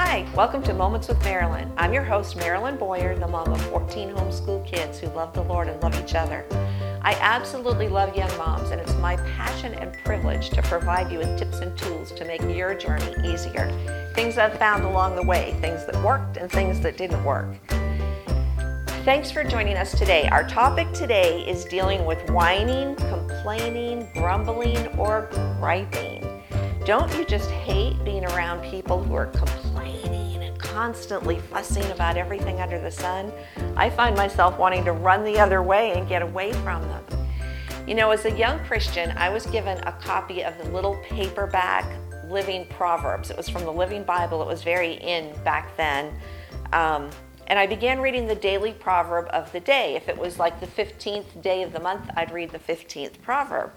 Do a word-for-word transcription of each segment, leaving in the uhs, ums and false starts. Hi, welcome to Moments with Marilyn. I'm your host, Marilyn Boyer, the mom of fourteen homeschool kids who love the Lord and love each other. I absolutely love young moms, and it's my passion and privilege to provide you with tips and tools to make your journey easier. Things I've found along the way, things that worked and things that didn't work. Thanks for joining us today. Our topic today is dealing with whining, complaining, grumbling, or griping. Don't you just hate being around people who are complaining and constantly fussing about everything under the sun? I find myself wanting to run the other way and get away from them. You know, as a young Christian, I was given a copy of the little paperback Living Proverbs. It was from the Living Bible. It was very in back then. Um, and I began reading the daily proverb of the day. If it was like the fifteenth day of the month, I'd read the fifteenth proverb.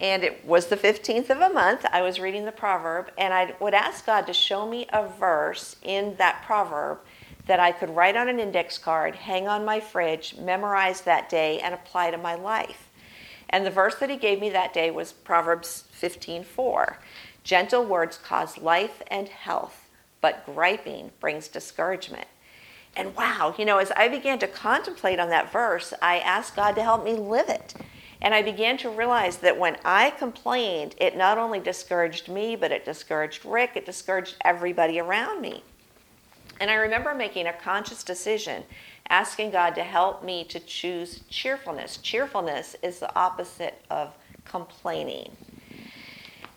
And it was the fifteenth of a month, I was reading the proverb, and I would ask God to show me a verse in that proverb that I could write on an index card, hang on my fridge, memorize that day, and apply to my life. And the verse that he gave me that day was Proverbs fifteen four. Gentle words cause life and health, but griping brings discouragement. And wow, you know, as I began to contemplate on that verse, I asked God to help me live it. And I began to realize that when I complained, it not only discouraged me, but it discouraged Rick, it discouraged everybody around me. And I remember making a conscious decision, asking God to help me to choose cheerfulness. Cheerfulness is the opposite of complaining.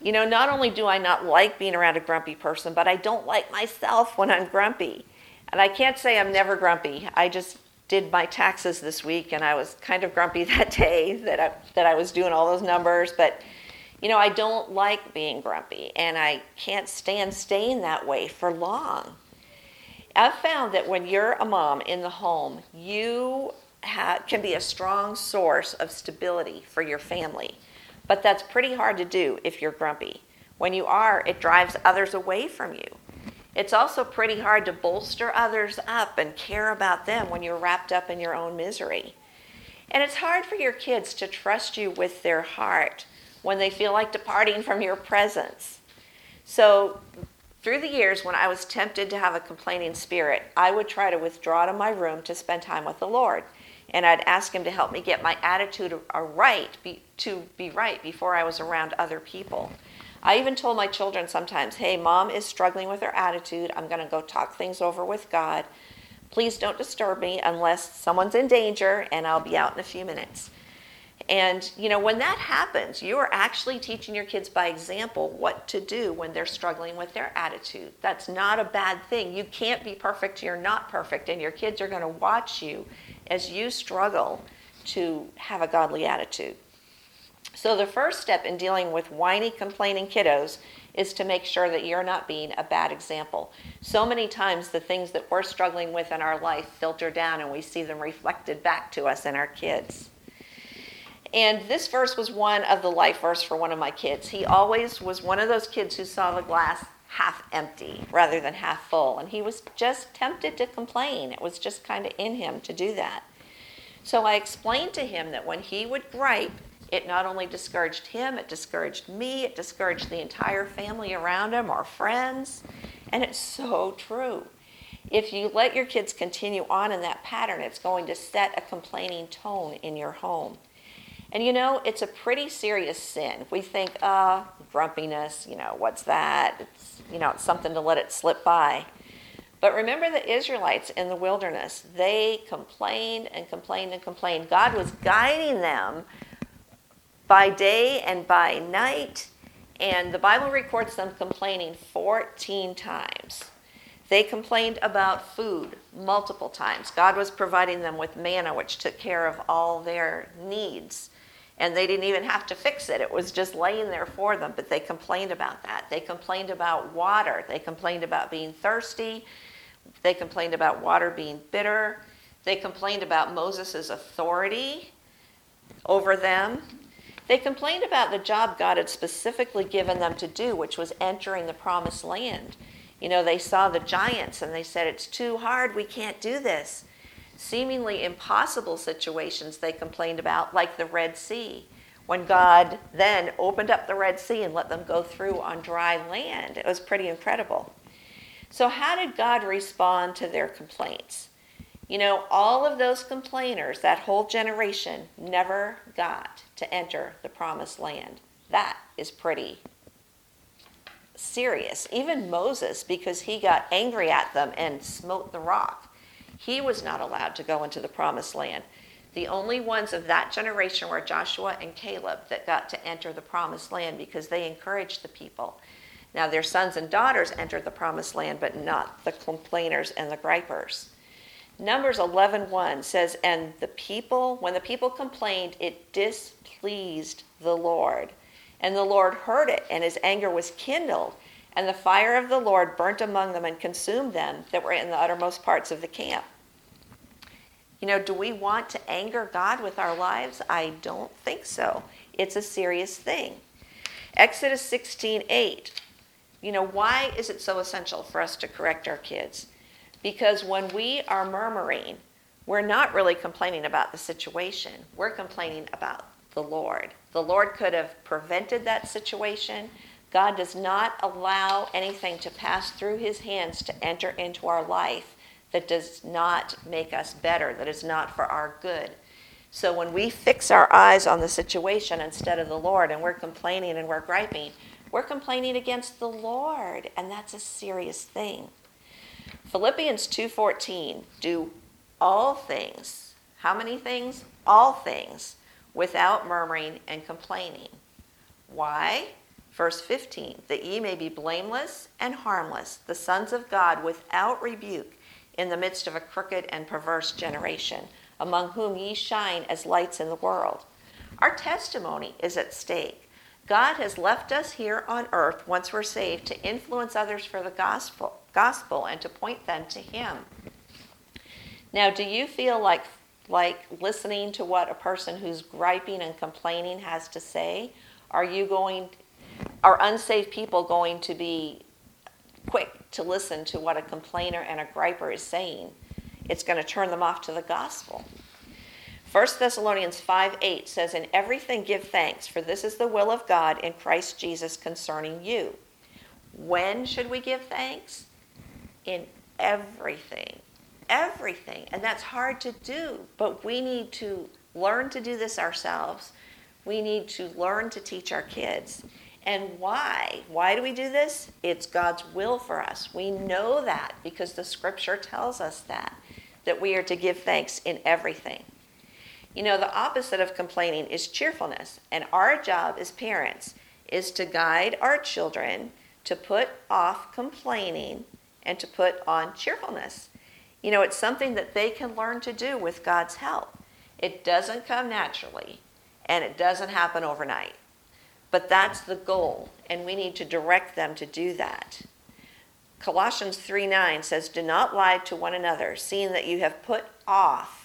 You know, not only do I not like being around a grumpy person, but I don't like myself when I'm grumpy. And I can't say I'm never grumpy. I just did my taxes this week, and I was kind of grumpy that day that I, that I was doing all those numbers. But, you know, I don't like being grumpy, and I can't stand staying that way for long. I've found that when you're a mom in the home, you ha- can be a strong source of stability for your family. But that's pretty hard to do if you're grumpy. When you are, it drives others away from you. It's also pretty hard to bolster others up and care about them when you're wrapped up in your own misery. And it's hard for your kids to trust you with their heart when they feel like departing from your presence. So through the years, when I was tempted to have a complaining spirit, I would try to withdraw to my room to spend time with the Lord. And I'd ask him to help me get my attitude right, to be right before I was around other people. I even told my children sometimes, hey, mom is struggling with her attitude. I'm going to go talk things over with God. Please don't disturb me unless someone's in danger, and I'll be out in a few minutes. And, you know, when that happens, you are actually teaching your kids by example what to do when they're struggling with their attitude. That's not a bad thing. You can't be perfect. You're not perfect. And your kids are going to watch you as you struggle to have a godly attitude. So the first step in dealing with whiny, complaining kiddos is to make sure that you're not being a bad example. So many times the things that we're struggling with in our life filter down, and we see them reflected back to us in our kids. And this verse was one of the life verse for one of my kids. He always was one of those kids who saw the glass half empty rather than half full. And he was just tempted to complain. It was just kind of in him to do that. So I explained to him that when he would gripe, it not only discouraged him, it discouraged me, it discouraged the entire family around him, our friends. And it's so true. If you let your kids continue on in that pattern, it's going to set a complaining tone in your home. And you know, it's a pretty serious sin. We think, uh, grumpiness, you know, what's that? It's, you know, it's something to let it slip by. But remember the Israelites in the wilderness. They complained and complained and complained. God was guiding them by day and by night, and the Bible records them complaining fourteen times. They complained about food multiple times. God was providing them with manna, which took care of all their needs, and they didn't even have to fix it. It was just laying there for them, but they complained about that. They complained about water. They complained about being thirsty. They complained about water being bitter. They complained about Moses' authority over them. They complained about the job God had specifically given them to do, which was entering the promised land. You know, they saw the giants and they said, it's too hard, we can't do this. Seemingly impossible situations they complained about, like the Red Sea. When God then opened up the Red Sea and let them go through on dry land, it was pretty incredible. So how did God respond to their complaints? You know, all of those complainers, that whole generation, never got to enter the promised land. That is pretty serious. Even Moses, because he got angry at them and smote the rock, he was not allowed to go into the promised land. The only ones of that generation were Joshua and Caleb that got to enter the promised land because they encouraged the people. Now their sons and daughters entered the promised land, but not the complainers and the gripers. Numbers eleven one says, and the people, when the people complained, it displeased the Lord. And the Lord heard it, and his anger was kindled. And the fire of the Lord burnt among them and consumed them that were in the uttermost parts of the camp. You know, do we want to anger God with our lives? I don't think so. It's a serious thing. Exodus sixteen eight. You know, why is it so essential for us to correct our kids? Because when we are murmuring, we're not really complaining about the situation. We're complaining about the Lord. The Lord could have prevented that situation. God does not allow anything to pass through his hands to enter into our life that does not make us better, that is not for our good. So when we fix our eyes on the situation instead of the Lord, and we're complaining and we're griping, we're complaining against the Lord, and that's a serious thing. Philippians two fourteen, do all things. How many things? All things, without murmuring and complaining. Why? Verse fifteen, that ye may be blameless and harmless, the sons of God without rebuke, in the midst of a crooked and perverse generation, among whom ye shine as lights in the world. Our testimony is at stake. God has left us here on earth once we're saved to influence others for the gospel, gospel and to point them to him. Now, do you feel like, like listening to what a person who's griping and complaining has to say? Are you going, are unsaved people going to be quick to listen to what a complainer and a griper is saying? It's going to turn them off to the gospel. First Thessalonians five eight says, in everything give thanks, for this is the will of God in Christ Jesus concerning you. When should we give thanks? In everything. Everything. And that's hard to do, but we need to learn to do this ourselves. We need to learn to teach our kids. And why? Why do we do this? It's God's will for us. We know that because the scripture tells us that, that we are to give thanks in everything. You know, the opposite of complaining is cheerfulness. And our job as parents is to guide our children to put off complaining and to put on cheerfulness. You know, it's something that they can learn to do with God's help. It doesn't come naturally, and it doesn't happen overnight. But that's the goal, and we need to direct them to do that. Colossians three nine says, do not lie to one another, seeing that you have put off,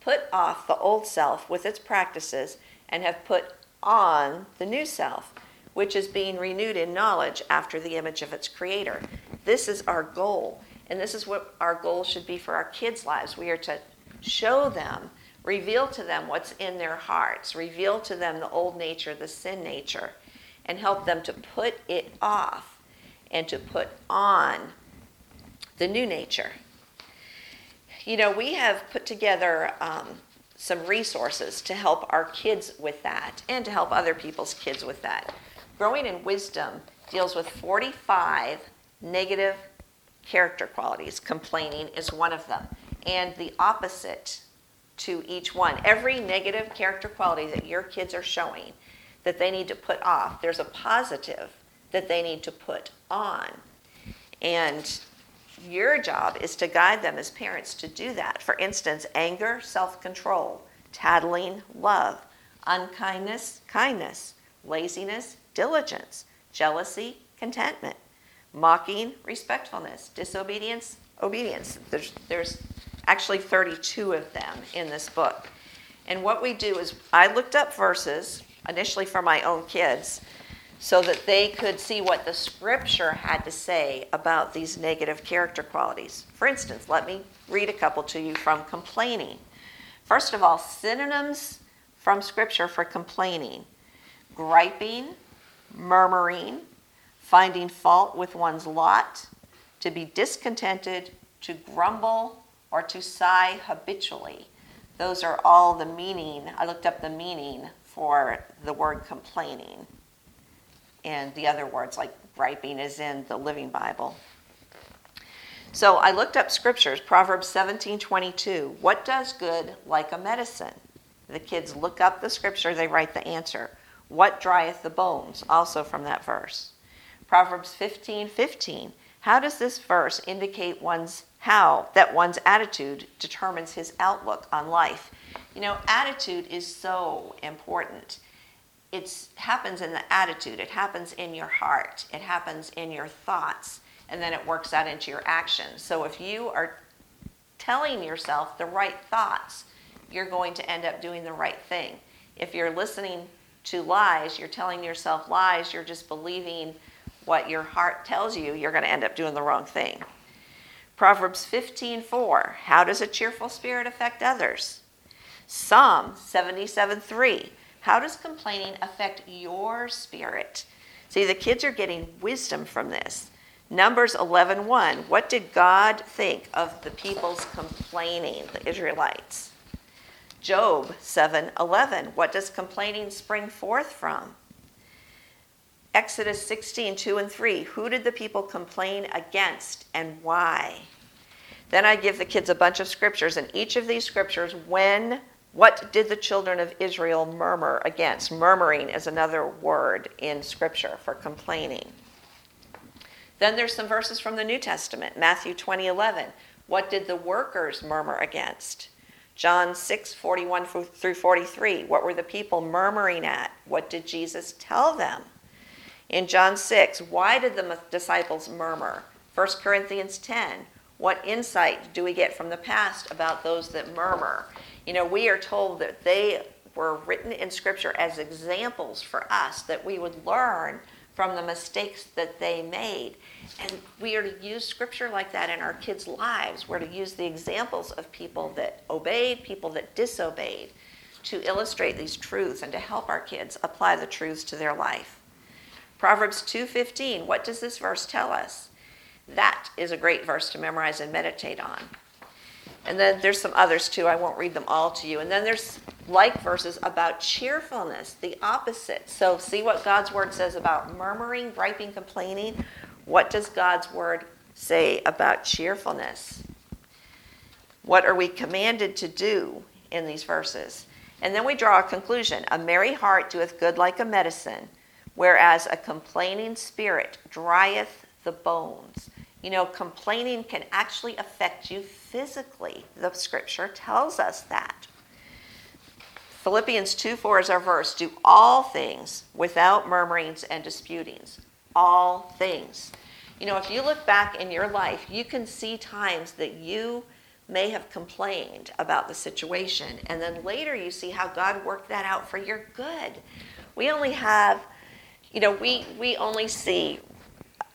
put off the old self with its practices, and have put on the new self, which is being renewed in knowledge after the image of its creator. This is our goal, and this is what our goal should be for our kids' lives. We are to show them, reveal to them what's in their hearts. Reveal to them the old nature, the sin nature, and help them to put it off and to put on the new nature. You know, we have put together um, some resources to help our kids with that and to help other people's kids with that. Growing in Wisdom deals with forty-five negative character qualities. Complaining is one of them, and the opposite to each one. Every negative character quality that your kids are showing that they need to put off, there's a positive that they need to put on. And your job is to guide them as parents to do that. For instance, anger, self-control; tattling, love; unkindness, kindness; laziness, diligence; jealousy, contentment; mocking, respectfulness; disobedience, obedience. There's, there's actually thirty-two of them in this book. And what we do is I looked up verses initially for my own kids so that they could see what the scripture had to say about these negative character qualities. For instance, let me read a couple to you from complaining. First of all, synonyms from scripture for complaining: griping, murmuring, finding fault with one's lot, to be discontented, to grumble, or to sigh habitually. Those are all the meaning. I looked up the meaning for the word complaining. And the other words like griping is in the Living Bible. So I looked up scriptures, Proverbs seventeen twenty-two. What does good like a medicine? The kids look up the scripture, they write the answer. What drieth the bones? Also from that verse. Proverbs fifteen fifteen. How does this verse indicate one's how that one's attitude determines his outlook on life? You know, attitude is so important. It happens in the attitude. It happens in your heart. It happens in your thoughts. And then it works out into your actions. So if you are telling yourself the right thoughts, you're going to end up doing the right thing. If you're listening to lies, you're telling yourself lies, you're just believing what your heart tells you, you're going to end up doing the wrong thing. Proverbs fifteen four, how does a cheerful spirit affect others? Psalm seventy-seven three, how does complaining affect your spirit? See, the kids are getting wisdom from this. Numbers eleven one, what did God think of the people's complaining, the Israelites? Job seven eleven, what does complaining spring forth from? Exodus sixteen two and three, who did the people complain against and why? Then I give the kids a bunch of scriptures, and each of these scriptures, when, what did the children of Israel murmur against? Murmuring is another word in scripture for complaining. Then there's some verses from the New Testament, Matthew twenty eleven. What did the workers murmur against? John six forty-one through forty-three. What were the people murmuring at? What did Jesus tell them? In John six, why did the disciples murmur? First Corinthians ten. What insight do we get from the past about those that murmur? You know, we are told that they were written in Scripture as examples for us, that we would learn from the mistakes that they made. And we are to use scripture like that in our kids' lives. We're to use the examples of people that obeyed, people that disobeyed, to illustrate these truths and to help our kids apply the truths to their life. Proverbs two fifteen, what does this verse tell us? That is a great verse to memorize and meditate on. And then there's some others too. I won't read them all to you. And then there's like verses about cheerfulness, the opposite. So see what God's word says about murmuring, griping, complaining. What does God's word say about cheerfulness? What are we commanded to do in these verses? And then we draw a conclusion. A merry heart doeth good like a medicine, whereas a complaining spirit drieth the bones. You know, complaining can actually affect you physically. The scripture tells us that. Philippians two four is our verse. Do all things without murmurings and disputings. All things. You know, if you look back in your life, you can see times that you may have complained about the situation. And then later you see how God worked that out for your good. We only have, you know, we, we only see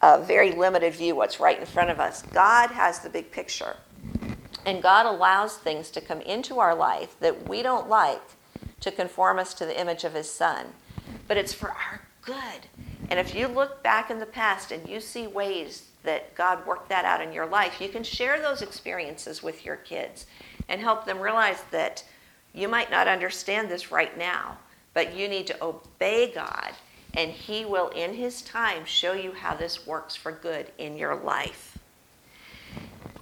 a very limited view what's right in front of us. God has the big picture. And God allows things to come into our life that we don't like, to conform us to the image of his son. But it's for our good. And if you look back in the past and you see ways that God worked that out in your life, you can share those experiences with your kids and help them realize that you might not understand this right now, but you need to obey God, and he will in his time show you how this works for good in your life.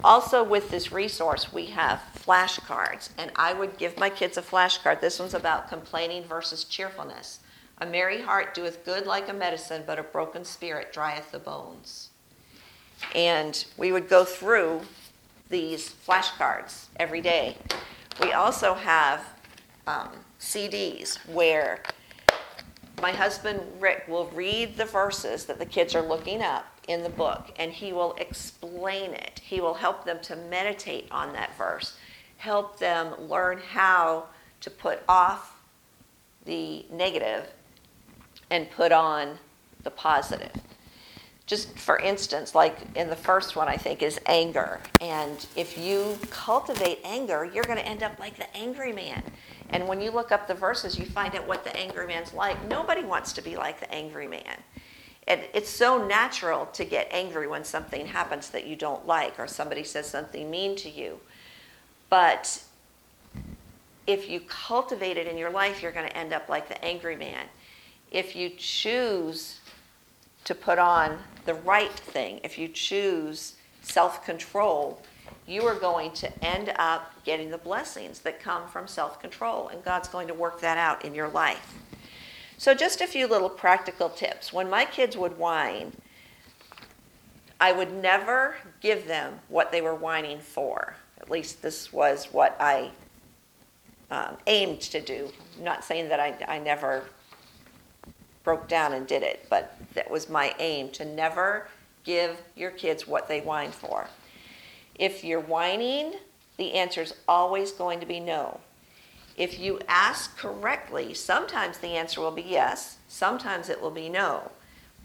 Also with this resource, we have flashcards, and I would give my kids a flashcard. This one's about complaining versus cheerfulness. A merry heart doeth good like a medicine, but a broken spirit drieth the bones. And we would go through these flashcards every day. We also have um, C Ds where my husband, Rick, will read the verses that the kids are looking up in the book, and he will explain it. He will help them to meditate on that verse, help them learn how to put off the negative and put on the positive. Just for instance, like in the first one, I think, is anger. And if you cultivate anger, you're going to end up like the angry man. And when you look up the verses, you find out what the angry man's like. Nobody wants to be like the angry man. And it's so natural to get angry when something happens that you don't like or somebody says something mean to you. But if you cultivate it in your life, you're going to end up like the angry man. If you choose to put on the right thing, if you choose self-control, you are going to end up getting the blessings that come from self-control, and God's going to work that out in your life. So just a few little practical tips. When my kids would whine, I would never give them what they were whining for. At least this was what I um, aimed to do. I'm not saying that I, I never broke down and did it, but that was my aim, to never give your kids what they whine for. If you're whining, the answer is always going to be no. If you ask correctly, sometimes the answer will be yes, sometimes it will be no.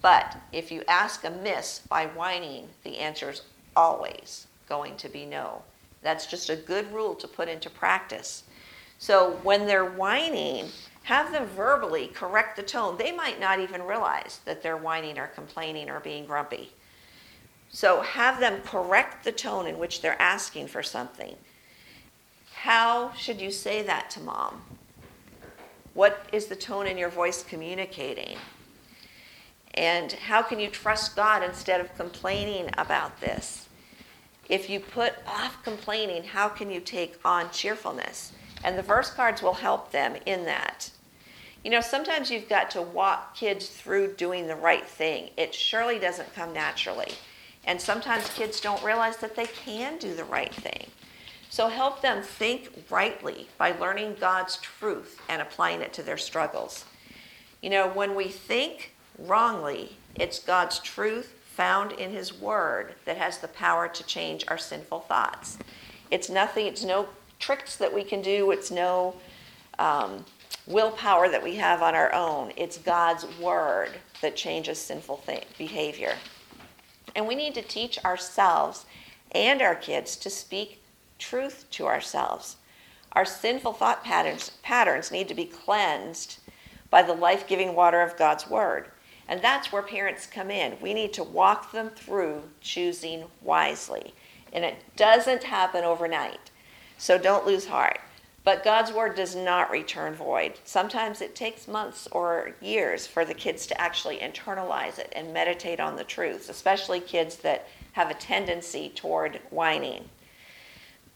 But if you ask amiss by whining, the answer is always going to be no. That's just a good rule to put into practice. So when they're whining, have them verbally correct the tone. They might not even realize that they're whining or complaining or being grumpy. So have them correct the tone in which they're asking for something. How should you say that to mom? What is the tone in your voice communicating? And how can you trust God instead of complaining about this? If you put off complaining, how can you take on cheerfulness? And the verse cards will help them in that. You know, sometimes you've got to walk kids through doing the right thing. It surely doesn't come naturally. And sometimes kids don't realize that they can do the right thing. So help them think rightly by learning God's truth and applying it to their struggles. You know, when we think wrongly, it's God's truth found in His Word that has the power to change our sinful thoughts. It's nothing, it's no tricks that we can do, it's no um, willpower that we have on our own. It's God's Word that changes sinful thing, behavior. And we need to teach ourselves and our kids to speak truth to ourselves. Our sinful thought patterns patterns need to be cleansed by the life-giving water of God's Word. And that's where parents come in. We need to walk them through choosing wisely. And it doesn't happen overnight. So don't lose heart. But God's Word does not return void. Sometimes it takes months or years for the kids to actually internalize it and meditate on the truths, especially kids that have a tendency toward whining.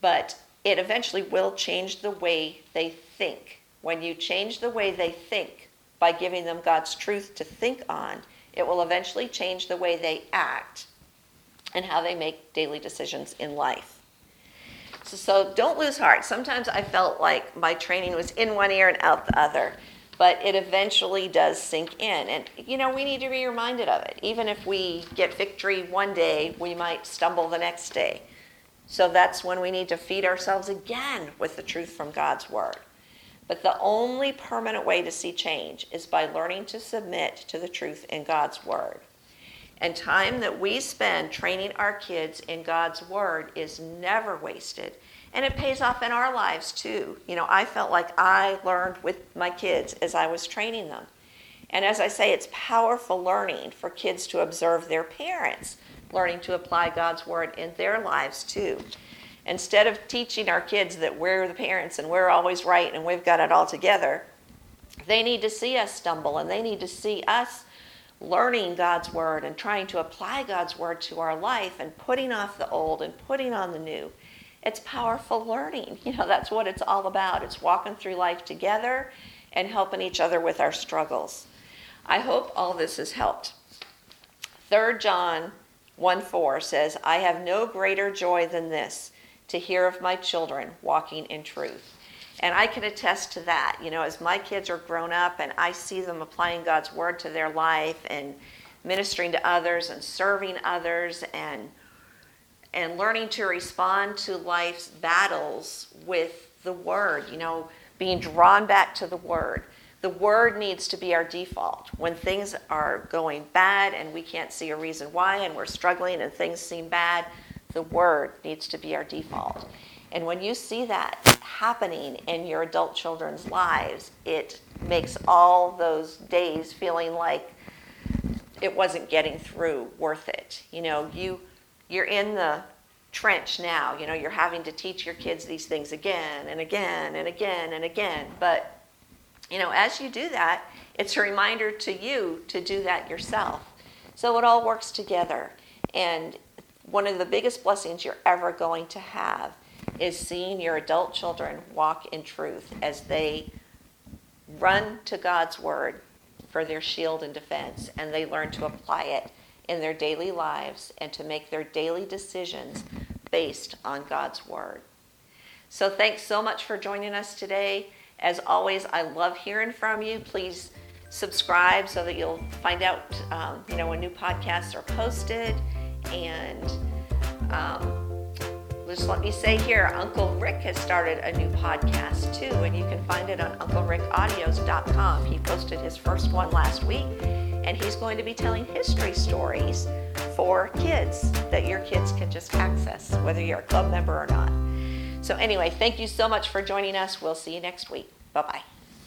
But it eventually will change the way they think. When you change the way they think by giving them God's truth to think on, it will eventually change the way they act and how they make daily decisions in life. So, so don't lose heart. Sometimes I felt like my training was in one ear and out the other, but it eventually does sink in. And, you know, we need to be reminded of it. Even if we get victory one day, we might stumble the next day. So that's when we need to feed ourselves again with the truth from God's Word. But the only permanent way to see change is by learning to submit to the truth in God's Word. And time that we spend training our kids in God's Word is never wasted. And it pays off in our lives too. You know, I felt like I learned with my kids as I was training them. And as I say, it's powerful learning for kids to observe their parents learning to apply God's Word in their lives too. Instead of teaching our kids that we're the parents and we're always right and we've got it all together, they need to see us stumble, and they need to see us learning God's Word and trying to apply God's Word to our life and putting off the old and putting on the new. It's powerful learning. You know, that's what it's all about. It's walking through life together and helping each other with our struggles. I hope all this has helped. Third John one four says, I have no greater joy than this, to hear of my children walking in truth. And I can attest to that. You know, as my kids are grown up and I see them applying God's Word to their life and ministering to others and serving others and and learning to respond to life's battles with the Word, you know, being drawn back to the Word. The Word needs to be our default. When things are going bad and we can't see a reason why and we're struggling and things seem bad, the Word needs to be our default. And when you see that happening in your adult children's lives, it makes all those days feeling like it wasn't getting through worth it. You know, you, you're in the trench now. You know, you're having to teach your kids these things again and again and again and again. But, you know, as you do that, it's a reminder to you to do that yourself. So it all works together. And one of the biggest blessings you're ever going to have is seeing your adult children walk in truth as they run to God's word for their shield and defense, and they learn to apply it in their daily lives and to make their daily decisions based on God's word. So thanks so much for joining us today. As always, I love hearing from you. Please subscribe so that you'll find out um, you know, when new podcasts are posted. And um, just let me say here, Uncle Rick has started a new podcast too, and you can find it on Uncle Rick Audios dot com. He posted his first one last week, and he's going to be telling history stories for kids that your kids can just access, whether you're a club member or not. So anyway, thank you so much for joining us. We'll see you next week. Bye-bye.